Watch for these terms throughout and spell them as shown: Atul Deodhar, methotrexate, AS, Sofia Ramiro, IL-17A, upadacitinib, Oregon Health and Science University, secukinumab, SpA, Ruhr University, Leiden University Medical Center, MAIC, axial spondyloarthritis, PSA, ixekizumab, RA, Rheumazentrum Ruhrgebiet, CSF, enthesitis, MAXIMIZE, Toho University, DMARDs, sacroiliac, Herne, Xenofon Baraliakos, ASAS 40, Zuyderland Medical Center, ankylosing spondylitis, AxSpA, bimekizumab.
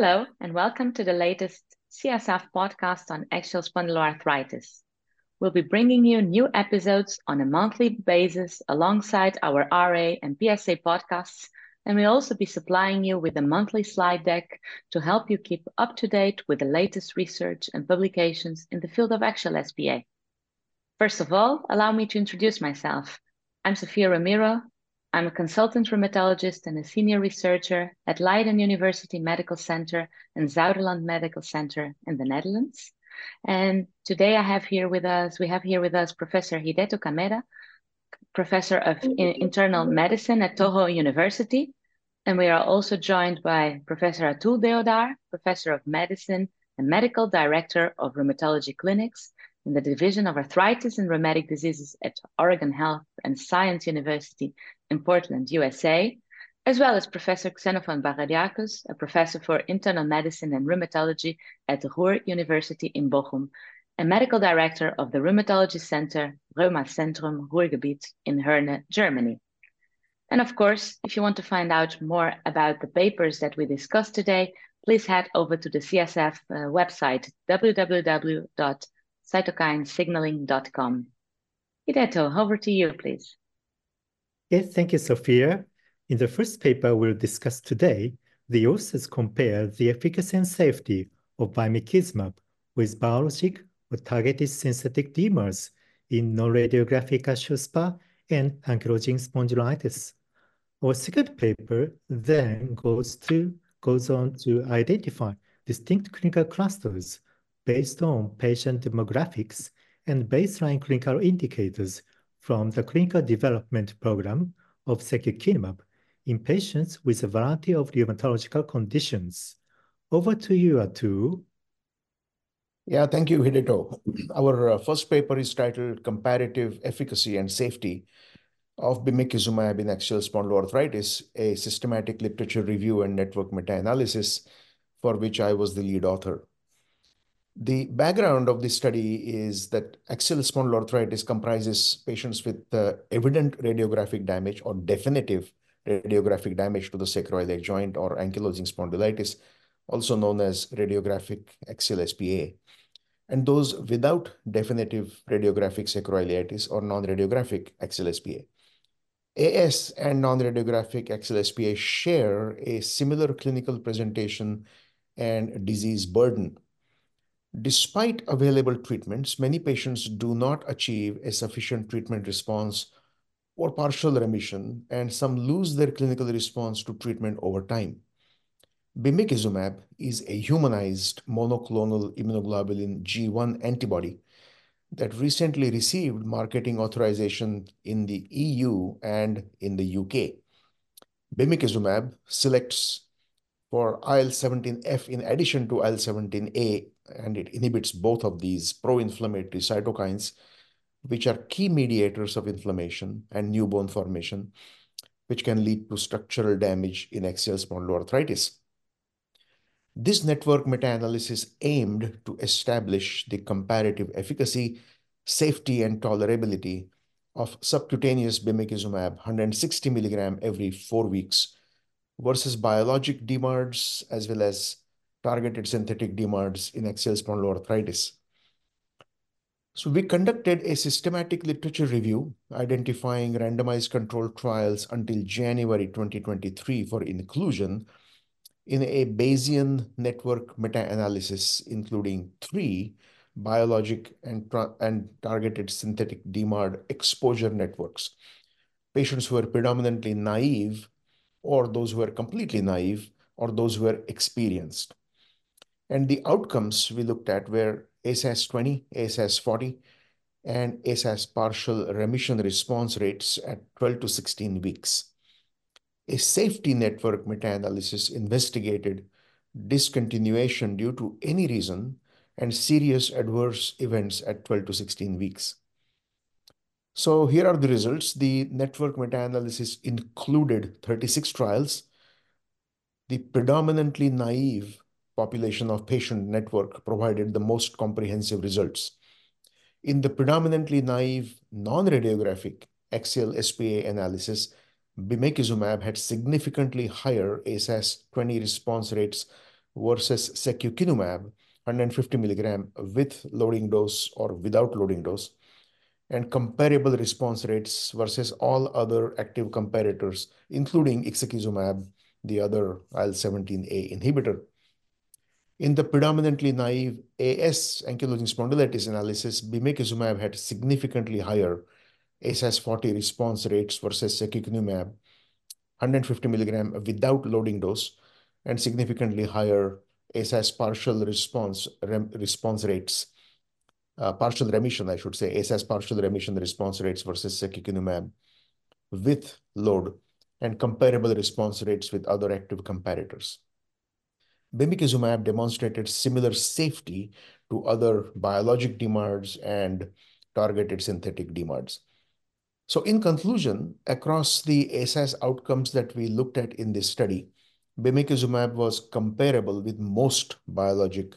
Hello, and welcome to the latest CSF podcast on axial spondyloarthritis. We'll be bringing you new episodes on a monthly basis alongside our RA and PSA podcasts, and we'll also be supplying you with a monthly slide deck to help you keep up to date with the latest research and publications in the field of axial SpA. First of all, allow me to introduce myself. I'm Sofia Ramiro. I'm a consultant rheumatologist and a senior researcher at Leiden University Medical Center and Zuyderland Medical Center in the Netherlands. And today we have here with us Professor Hideto Kameda, Professor of Internal Medicine at Toho University. And we are also joined by Professor Atul Deodhar, Professor of Medicine and Medical Director of Rheumatology Clinics in the Division of Arthritis and Rheumatic Diseases at Oregon Health and Science University in Portland, USA, as well as Professor Xenofon Baraliakos, a professor for internal medicine and rheumatology at Ruhr University in Bochum, and medical director of the rheumatology center Rheumazentrum Ruhrgebiet in Herne, Germany. And of course, if you want to find out more about the papers that we discussed today, please head over to the CSF website, www.cytokine-signaling.com. Hideto, over to you, please. Yes, thank you, Sophia. In the first paper we'll discuss today, the authors compare the efficacy and safety of bimekizumab with biologic or targeted synthetic DMARDs in non-radiographic axial spondyloarthritis and ankylosing spondylitis. Our second paper then goes on to identify distinct clinical clusters based on patient demographics and baseline clinical indicators from the clinical development program of secukinumab in patients with a variety of rheumatological conditions. Over to you, Atul. Yeah, thank you, Hideto. Our first paper is titled Comparative Efficacy and Safety of Bimekizumab in Axial Spondyloarthritis, a Systematic Literature Review and Network Meta-Analysis, for which I was the lead author. The background of this study is that axial spondyloarthritis comprises patients with evident radiographic damage or definitive radiographic damage to the sacroiliac joint or ankylosing spondylitis, also known as radiographic axial SpA, and those without definitive radiographic sacroiliitis or non-radiographic axial SpA. AS and non-radiographic axial SpA share a similar clinical presentation and disease burden. Despite available treatments, many patients do not achieve a sufficient treatment response or partial remission, and some lose their clinical response to treatment over time. Bimekizumab is a humanized monoclonal immunoglobulin G1 antibody that recently received marketing authorization in the EU and in the UK. Bimekizumab selects for IL-17F in addition to IL-17A, and it inhibits both of these pro-inflammatory cytokines, which are key mediators of inflammation and new bone formation, which can lead to structural damage in axial spondyloarthritis. This network meta-analysis aimed to establish the comparative efficacy, safety, and tolerability of subcutaneous bimekizumab 160 mg every 4 weeks versus biologic DMARDs as well as targeted synthetic DMARDs in axial spondyloarthritis. So we conducted a systematic literature review identifying randomized controlled trials until January 2023 for inclusion in a Bayesian network meta-analysis, including 3 biologic and targeted synthetic DMARD exposure networks. Patients who were predominantly naive, or those who were completely naive, or those who were experienced. And the outcomes we looked at were ASAS 20, ASAS 40, and ASAS partial remission response rates at 12 to 16 weeks. A safety network meta-analysis investigated discontinuation due to any reason and serious adverse events at 12 to 16 weeks. So here are the results. The network meta-analysis included 36 trials. The predominantly naive population of patient network provided the most comprehensive results. In the predominantly naive non-radiographic axial SpA analysis, bimekizumab had significantly higher ASAS 20 response rates versus secukinumab, 150 milligram with loading dose or without loading dose, and comparable response rates versus all other active comparators, including ixekizumab, the other IL-17A inhibitor. In the predominantly naive AS ankylosing spondylitis analysis, bimekizumab had significantly higher ASAS 40 response rates versus secukinumab, 150 milligram without loading dose, and significantly higher ASAS partial response rates, partial remission, I should say, ASAS partial remission response rates versus secukinumab with load, and comparable response rates with other active comparators. Bimekizumab demonstrated similar safety to other biologic DMARDs and targeted synthetic DMARDs. So in conclusion, across the ASAS outcomes that we looked at in this study, bimekizumab was comparable with most biologic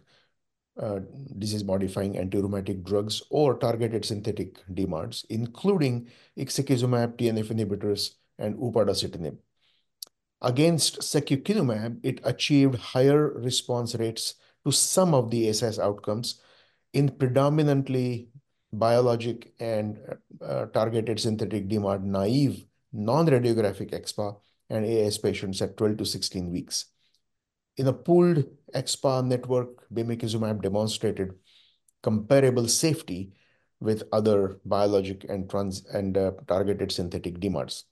disease-modifying anti-rheumatic drugs or targeted synthetic DMARDs, including ixekizumab, TNF inhibitors, and upadacitinib. Against secukinumab, it achieved higher response rates to some of the ASAS outcomes in predominantly biologic and targeted synthetic DMARD naive non-radiographic axSpA and AS patients at 12 to 16 weeks. In a pooled axSpA network, bimekizumab demonstrated comparable safety with other biologic and targeted synthetic DMARDs.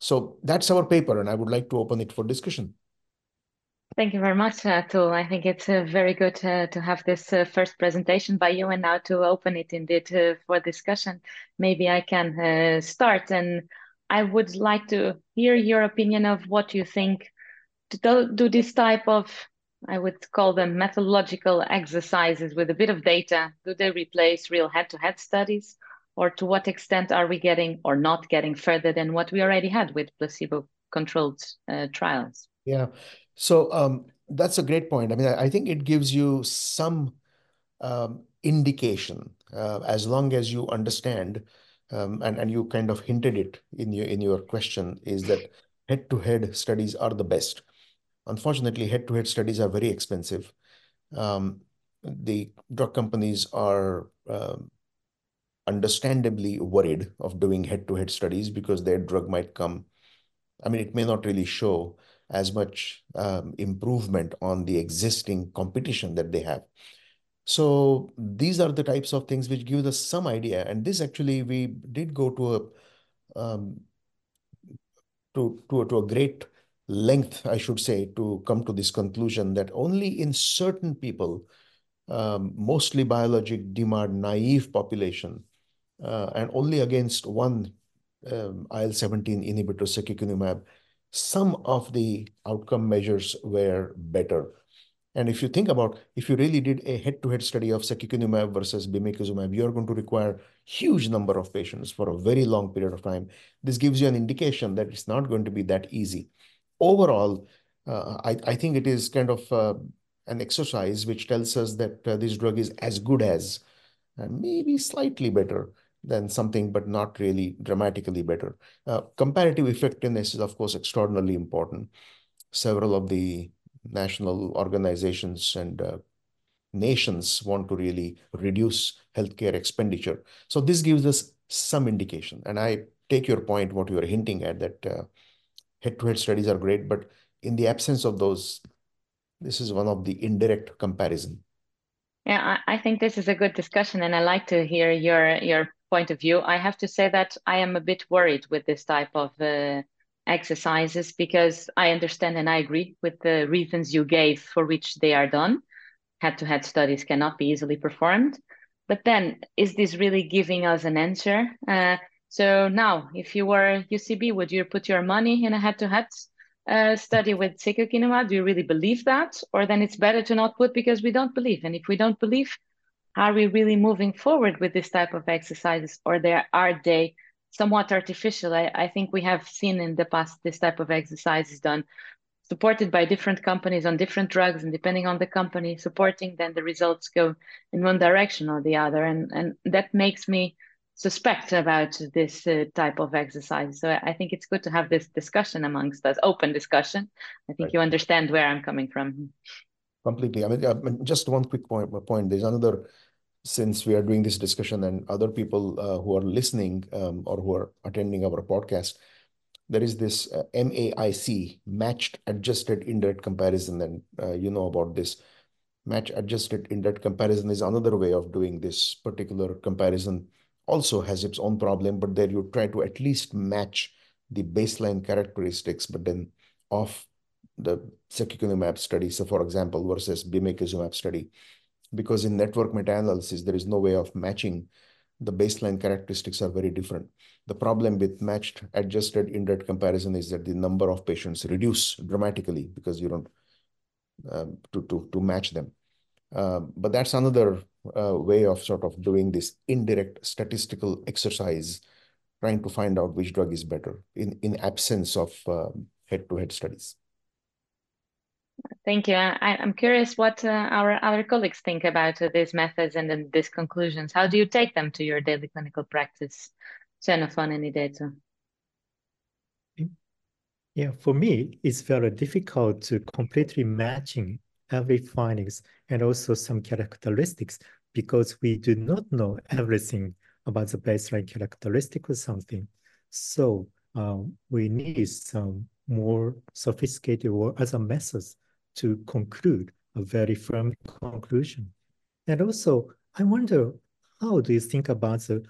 So that's our paper, and I would like to open it for discussion. Thank you very much, Atul. I think it's very good to have this first presentation by you, and now to open it indeed for discussion. Maybe I can start, and I would like to hear your opinion of what you think to do this type of, I would call them methodological exercises with a bit of data. Do they replace real head-to-head studies? Or to what extent are we getting or not getting further than what we already had with placebo-controlled trials? Yeah, so that's a great point. I mean, I think it gives you some indication as long as you understand, and you kind of hinted it in your question, is that head-to-head studies are the best. Unfortunately, head-to-head studies are very expensive. The drug companies are understandably worried of doing head-to-head studies because their drug might come, I mean, it may not really show as much improvement on the existing competition that they have. So these are the types of things which give us some idea. And this actually, we did go to a great length, I should say, to come to this conclusion that only in certain people, mostly biologic DMARD naive population, and only against one IL-17 inhibitor, secukinumab, some of the outcome measures were better. And if you think about, if you really did a head-to-head study of secukinumab versus bimekizumab, you're going to require huge number of patients for a very long period of time. This gives you an indication that it's not going to be that easy. Overall, I think it is kind of an exercise which tells us that this drug is as good as, maybe slightly better than something, but not really dramatically better. Comparative effectiveness is, of course, extraordinarily important. Several of the national organizations and nations want to really reduce healthcare expenditure. So this gives us some indication. And I take your point, what you are hinting at, that head-to-head studies are great, but in the absence of those, this is one of the indirect comparison. Yeah, I think this is a good discussion, and I like to hear your point of view. I have to say that I am a bit worried with this type of exercises, because I understand and I agree with the reasons you gave for which they are done. Head-to-head studies cannot be easily performed. But then, is this really giving us an answer? So now, if you were UCB, would you put your money in a head-to-head study with secukinumab? Do you really believe that? Or then it's better to not put because we don't believe. And if we don't believe, are we really moving forward with this type of exercises, or are they somewhat artificial? I think we have seen in the past this type of exercises done, supported by different companies on different drugs, and depending on the company supporting, then the results go in one direction or the other. And that makes me suspect about this type of exercise. So I think it's good to have this discussion amongst us, open discussion. I think right. You understand where I'm coming from. Completely. I mean, just one quick point. There's another, since we are doing this discussion and other people who are listening or who are attending our podcast, there is this MAIC, matched adjusted indirect comparison. And you know about this. Match adjusted indirect comparison is another way of doing this particular comparison. Also has its own problem, but there you try to at least match the baseline characteristics, but then of the secukinumab study, so for example, versus bimekizumab study, because in network meta-analysis, there is no way of matching. The baseline characteristics are very different. The problem with matched adjusted indirect comparison is that the number of patients reduce dramatically because you don't to match them. But that's another way of sort of doing this indirect statistical exercise, trying to find out which drug is better in absence of head-to-head studies. Thank you. I'm curious what our other colleagues think about these methods and then these conclusions. How do you take them to your daily clinical practice, Xenofon and Hideto? Yeah, for me, it's very difficult to completely matching every findings and also some characteristics because we do not know everything about the baseline characteristic or something. So we need some more sophisticated or other methods to conclude a very firm conclusion. And also, I wonder, how do you think about the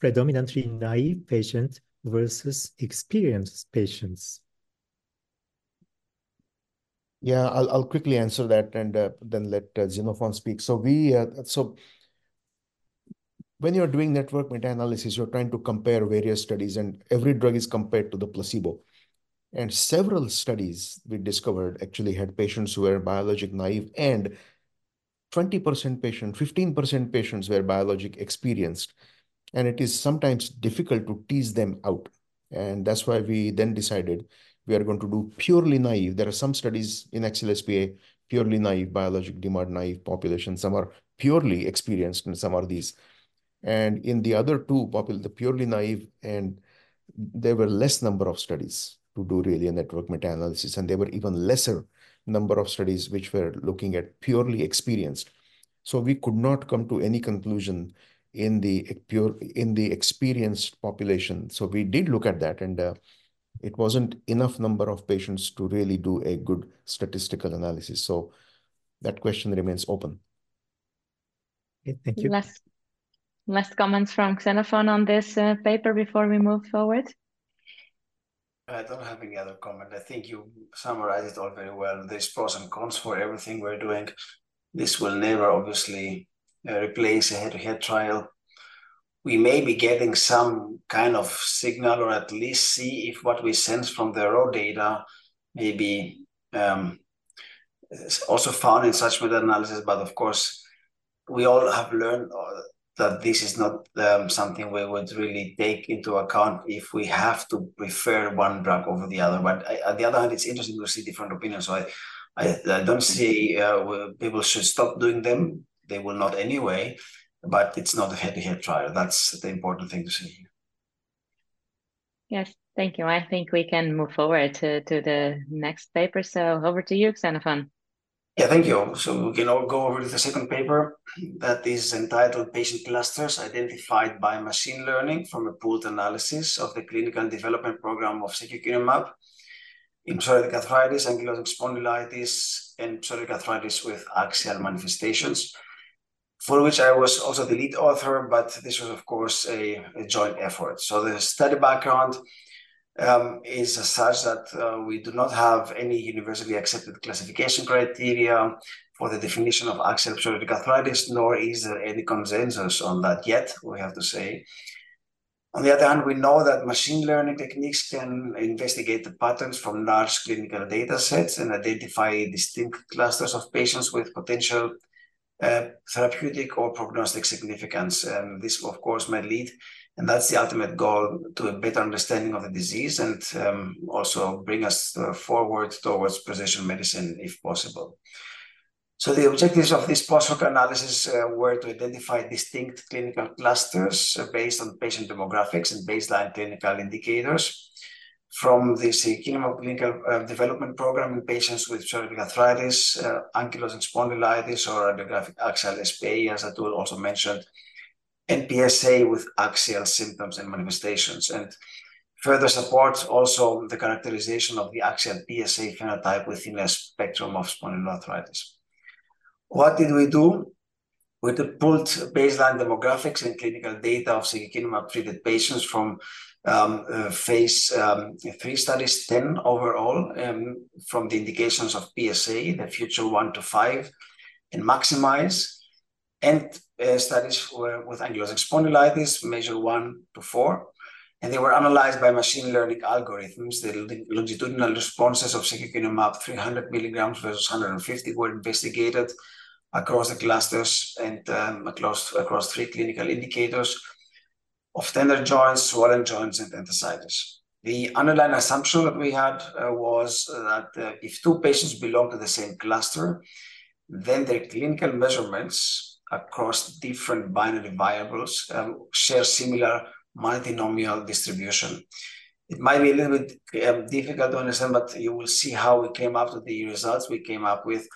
predominantly naive patient versus experienced patients? Yeah, I'll quickly answer that and then let Xenofon speak. So when you're doing network meta-analysis, you're trying to compare various studies and every drug is compared to the placebo. And several studies we discovered actually had patients who were biologic naive and 20% patients, 15% patients were biologic experienced. And it is sometimes difficult to tease them out. And that's why we then decided we are going to do purely naive. There are some studies in axial spondyloarthritis, purely naive, biologic DMARD naive population. Some are purely experienced and some are these. And in the other two, the purely naive, and there were less number of studies to do really a network meta-analysis, and there were even lesser number of studies which were looking at purely experienced. So we could not come to any conclusion in the experienced population. So we did look at that, and it wasn't enough number of patients to really do a good statistical analysis. So that question remains open. Okay, thank you. Last comments from Xenofon on this paper before we move forward. I don't have any other comment. I think you summarized it all very well. There's pros and cons for everything we're doing. This will never obviously replace a head-to-head trial. We may be getting some kind of signal, or at least see if what we sense from the raw data may be also found in such meta-analysis. But of course, we all have learned that this is not something we would really take into account if we have to prefer one drug over the other. But on the other hand, it's interesting to see different opinions. So I don't see people should stop doing them. They will not anyway, but it's not a head-to-head trial. That's the important thing to see. Yes, thank you. I think we can move forward to the next paper. So over to you, Xenofon. Yeah, thank you. So we can all go over to the second paper that is entitled Patient Clusters Identified by Machine Learning from a Pooled Analysis of the Clinical Development Program of Secukinumab in Psoriatic Arthritis, Ankylosing Spondylitis, and Psoriatic Arthritis with Axial Manifestations, for which I was also the lead author, but this was, of course, a joint effort. So the study background is such that we do not have any universally accepted classification criteria for the definition of axial psoriatic arthritis, nor is there any consensus on that yet, we have to say. On the other hand, we know that machine learning techniques can investigate the patterns from large clinical data sets and identify distinct clusters of patients with potential therapeutic or prognostic significance. And this, of course, may lead, and that's the ultimate goal, to a better understanding of the disease and also bring us forward towards precision medicine if possible. So the objectives of this post-hoc analysis were to identify distinct clinical clusters based on patient demographics and baseline clinical indicators from the secukinumab clinical development program in patients with psoriatic arthritis, ankylosing spondylitis, or radiographic axial SpA, as Atul also mentioned, and PSA with axial symptoms and manifestations. And further supports also the characterization of the axial PSA phenotype within a spectrum of spondyloarthritis. What did we do? We pulled baseline demographics and clinical data of secukinumab-treated patients from phase 3 studies, 10 overall, from the indications of PSA, the future 1 to 5, and MAXIMIZE, and studies with ankylosing spondylitis, measure 1 to 4. And they were analyzed by machine learning algorithms. The longitudinal responses of secukinumab 300 milligrams versus 150 were investigated across the clusters and across 3 clinical indicators of tender joints, swollen joints, and enthesitis. The underlying assumption that we had was that if 2 patients belong to the same cluster, then their clinical measurements across different binary variables share similar multinomial distribution. It might be a little bit difficult to understand, but you will see how we came up with the results we came up with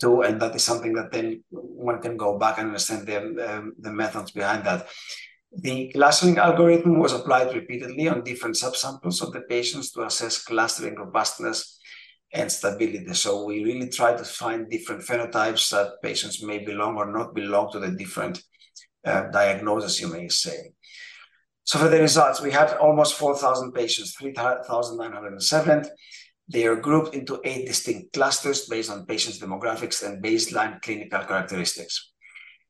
too, and that is something that then one can go back and understand the methods behind that. The clustering algorithm was applied repeatedly on different subsamples of the patients to assess clustering robustness and stability. So we really try to find different phenotypes that patients may belong or not belong to the different diagnoses, you may say. So for the results, we had almost 4,000 patients, 3,907. They are grouped into 8 distinct clusters based on patients' demographics and baseline clinical characteristics.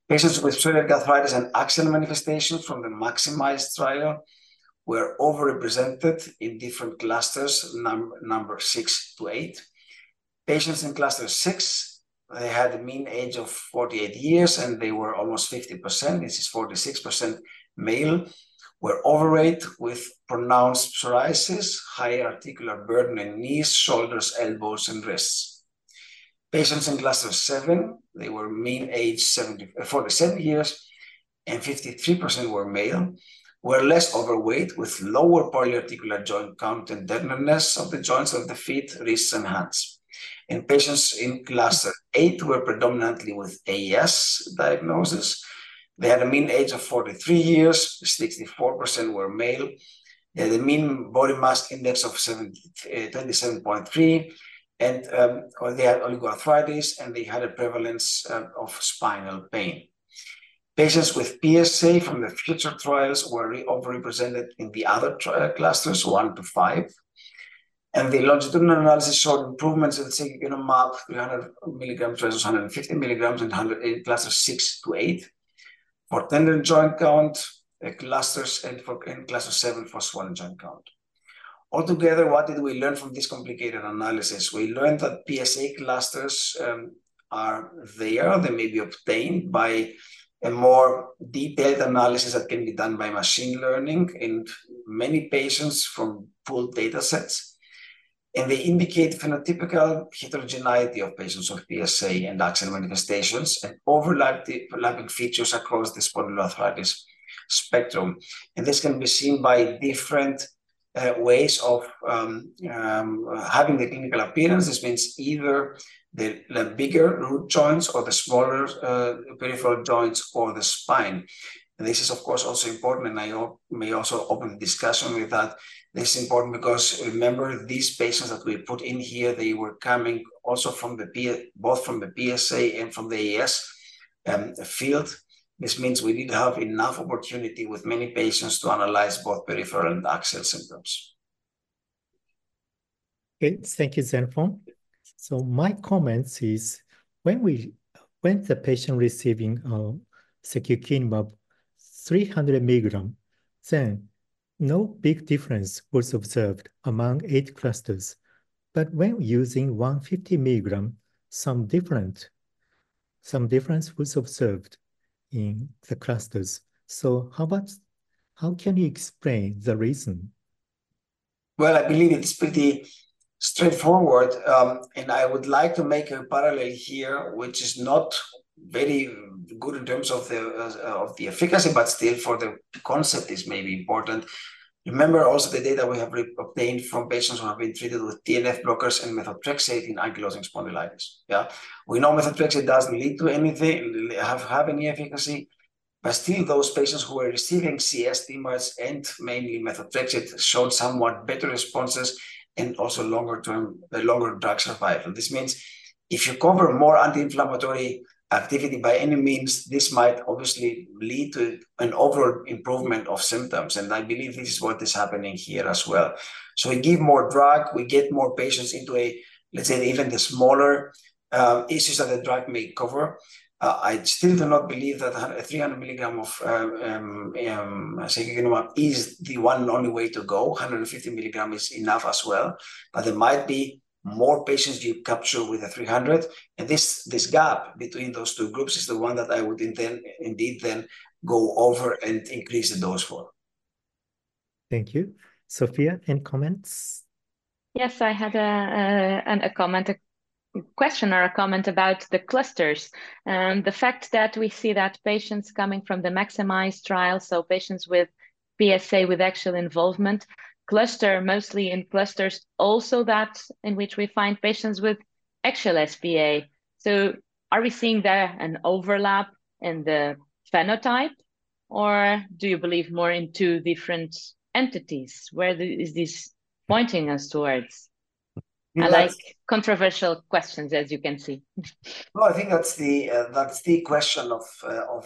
Patients with psoriatic arthritis and axial manifestations from the MAXIMIZE trial were overrepresented in different clusters, number 6 to 8. Patients in cluster 6, they had a mean age of 48 years, and they were almost 50%, this is 46% male, were overweight with pronounced psoriasis, high articular burden in knees, shoulders, elbows, and wrists. Patients in cluster 7, they were mean age 47 years, and 53% were male, were less overweight with lower polyarticular joint count and tenderness of the joints of the feet, wrists, and hands. And patients in cluster 8 were predominantly with AS diagnosis. They had a mean age of 43 years, 64% were male. They had a mean body mass index of 27.3, and they had oligoarthritis, and they had a prevalence of spinal pain. Patients with PSA from the future trials were overrepresented in the other clusters, 1 to 5. And the longitudinal analysis showed improvements in secukinumab 300 milligrams versus 150 milligrams in clusters 6 to 8. For tender joint count, clusters, and in cluster 7 for swollen joint count. Altogether, what did we learn from this complicated analysis? We learned that PSA clusters are there. They may be obtained by a more detailed analysis that can be done by machine learning in many patients from pooled data sets. And they indicate phenotypical heterogeneity of patients of PSA and axial manifestations and overlapping features across the spondyloarthritis spectrum. And this can be seen by different ways of having the clinical appearance. This means either the bigger root joints or the smaller peripheral joints or the spine. And this is, of course, also important, and I may also open the discussion with that. This is important because, remember, these patients that we put in here, they were coming also from both from the PSA and from the AS field. This means we did have enough opportunity with many patients to analyze both peripheral and axial symptoms. Okay, thank you, Xenofon. So my comments is, when the patient receiving secukinumab 300 milligram, then no big difference was observed among 8 clusters. But when using 150 milligram, some difference was observed in the clusters. So how can you explain the reason? Well, I believe it's pretty straightforward. And I would like to make a parallel here, which is not very good in terms of the efficacy, but still for the concept is maybe important. Remember also the data we have obtained from patients who have been treated with TNF blockers and methotrexate in ankylosing spondylitis. Yeah, we know methotrexate doesn't lead to anything, have any efficacy, but still those patients who were receiving CS, DMARDs, and mainly methotrexate showed somewhat better responses and also longer drug survival. This means if you cover more anti-inflammatory activity by any means, this might obviously lead to an overall improvement of symptoms. And I believe this is what is happening here as well. So we give more drug, we get more patients into a, let's say, even the smaller issues that the drug may cover. I still do not believe that 300 milligram of secukinumab is the one and only way to go. 150 milligram is enough as well, but there might be more patients you capture with the 300, and this gap between those two groups is the one that I would indeed then go over and increase the dose for. Thank you, Sophia. Any comments? Yes, I had a question or a comment about the clusters and the fact that we see that patients coming from the MAXIMIZE trial, so patients with PSA with axial involvement, cluster mostly in clusters also that in which we find patients with axial SpA. So are we seeing there an overlap in the phenotype, or do you believe more in two different entities? Where is this pointing us towards? I like controversial questions, as you can see. No, I think that's the question of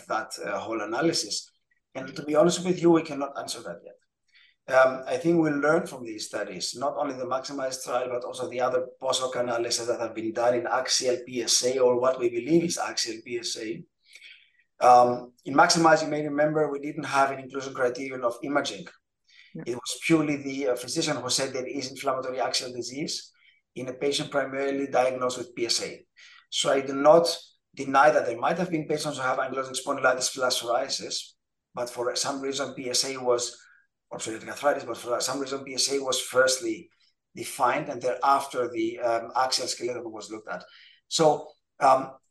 that whole analysis. And to be honest with you, we cannot answer that yet. I think we'll learn from these studies, not only the MAXIMIZE trial, but also the other post-hoc analyses that have been done in axial PSA, or what we believe is axial PSA. In MAXIMIZE, you may remember, we didn't have an inclusion criterion of imaging. Yeah. It was purely the physician who said there is inflammatory axial disease in a patient primarily diagnosed with PSA. So I do not deny that there might have been patients who have ankylosing spondylitis plus psoriasis, but for some reason PSA was... or psoriatic arthritis, but for some reason PSA was firstly defined, and thereafter the axial skeleton was looked at. So,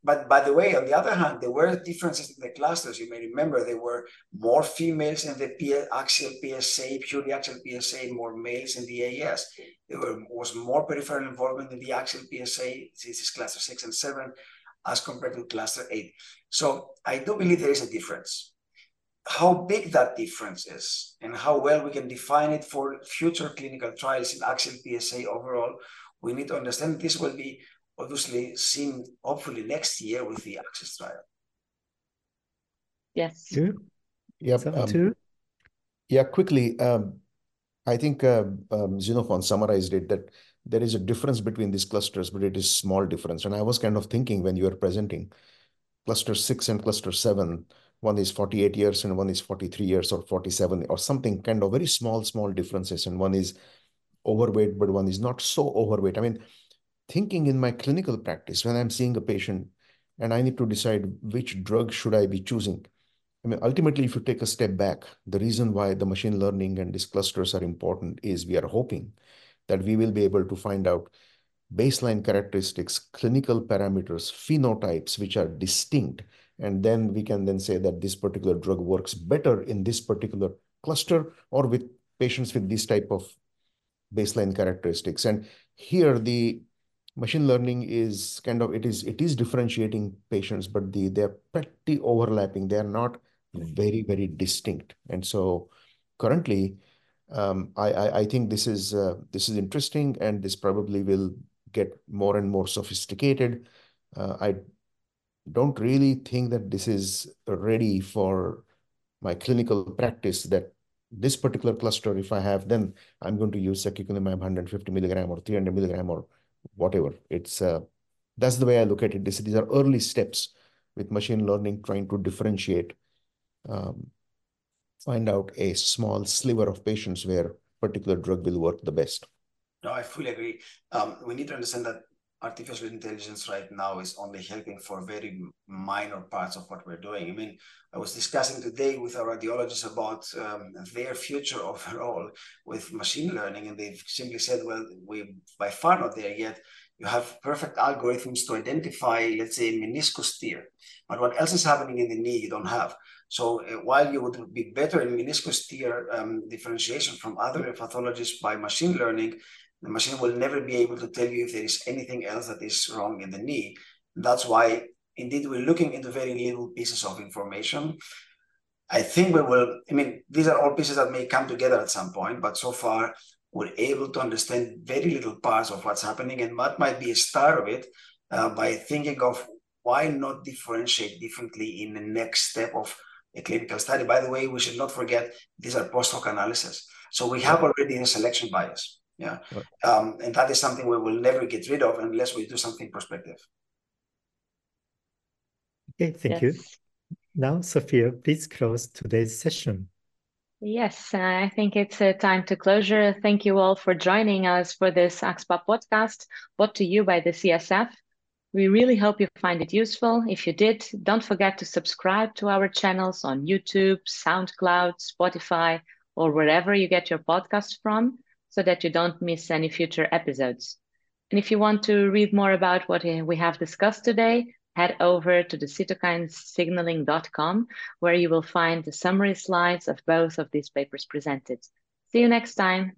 but by the way, on the other hand, there were differences in the clusters. You may remember there were more females in the axial PSA, purely axial PSA, more males in the AS. There was more peripheral involvement in the axial PSA, this is cluster 6 and 7, as compared to cluster 8. So I do believe there is a difference. How big that difference is and how well we can define it for future clinical trials in axial PSA overall, we need to understand. This will be obviously seen hopefully next year with the ASAS trial. Yes. Two? Yep. Two? Yeah, quickly. I think Xenofon summarized it, that there is a difference between these clusters, but it is small difference. And I was kind of thinking when you were presenting cluster 6 and cluster 7, one is 48 years and one is 43 years or 47 or something, kind of very small differences. And one is overweight, but one is not so overweight. I mean, thinking in my clinical practice, when I'm seeing a patient and I need to decide which drug should I be choosing. I mean, ultimately, if you take a step back, the reason why the machine learning and these clusters are important is we are hoping that we will be able to find out baseline characteristics, clinical parameters, phenotypes, which are distinct. And then we can then say that this particular drug works better in this particular cluster or with patients with this type of baseline characteristics. And here the machine learning is kind of, it is differentiating patients, but they're pretty overlapping. They're not very, very distinct. And so currently, I think this is interesting, and this probably will get more and more sophisticated. I don't really think that this is ready for my clinical practice, that this particular cluster, if I have, then I'm going to use secukinumab 150 milligram or 300 milligram or whatever. It's that's the way I look at it. These are early steps with machine learning, trying to differentiate, find out a small sliver of patients where particular drug will work the best. No, I fully agree. We need to understand that artificial intelligence right now is only helping for very minor parts of what we're doing. I mean, I was discussing today with our radiologists about their future overall with machine learning, and they've simply said, well, we're by far not there yet. You have perfect algorithms to identify, let's say, meniscus tear, but what else is happening in the knee you don't have. So while you would be better in meniscus tear differentiation from other pathologies by machine learning, the machine will never be able to tell you if there is anything else that is wrong in the knee. That's why, indeed, we're looking into very little pieces of information. I think we will, I mean, these are all pieces that may come together at some point, but so far we're able to understand very little parts of what's happening, and what might be a start of it by thinking of why not differentiate differently in the next step of a clinical study. By the way, we should not forget these are post-hoc analysis. So we have already a selection bias. Yeah. And that is something we will never get rid of unless we do something prospective. Okay, thank you. Now, Sofia, please close today's session. Yes, I think it's time to closure. Thank you all for joining us for this ASPA podcast, Brought to You by the CSF. We really hope you find it useful. If you did, don't forget to subscribe to our channels on YouTube, SoundCloud, Spotify, or wherever you get your podcasts from, so that you don't miss any future episodes. And if you want to read more about what we have discussed today, head over to the cytokine-signaling.com, where you will find the summary slides of both of these papers presented. See you next time.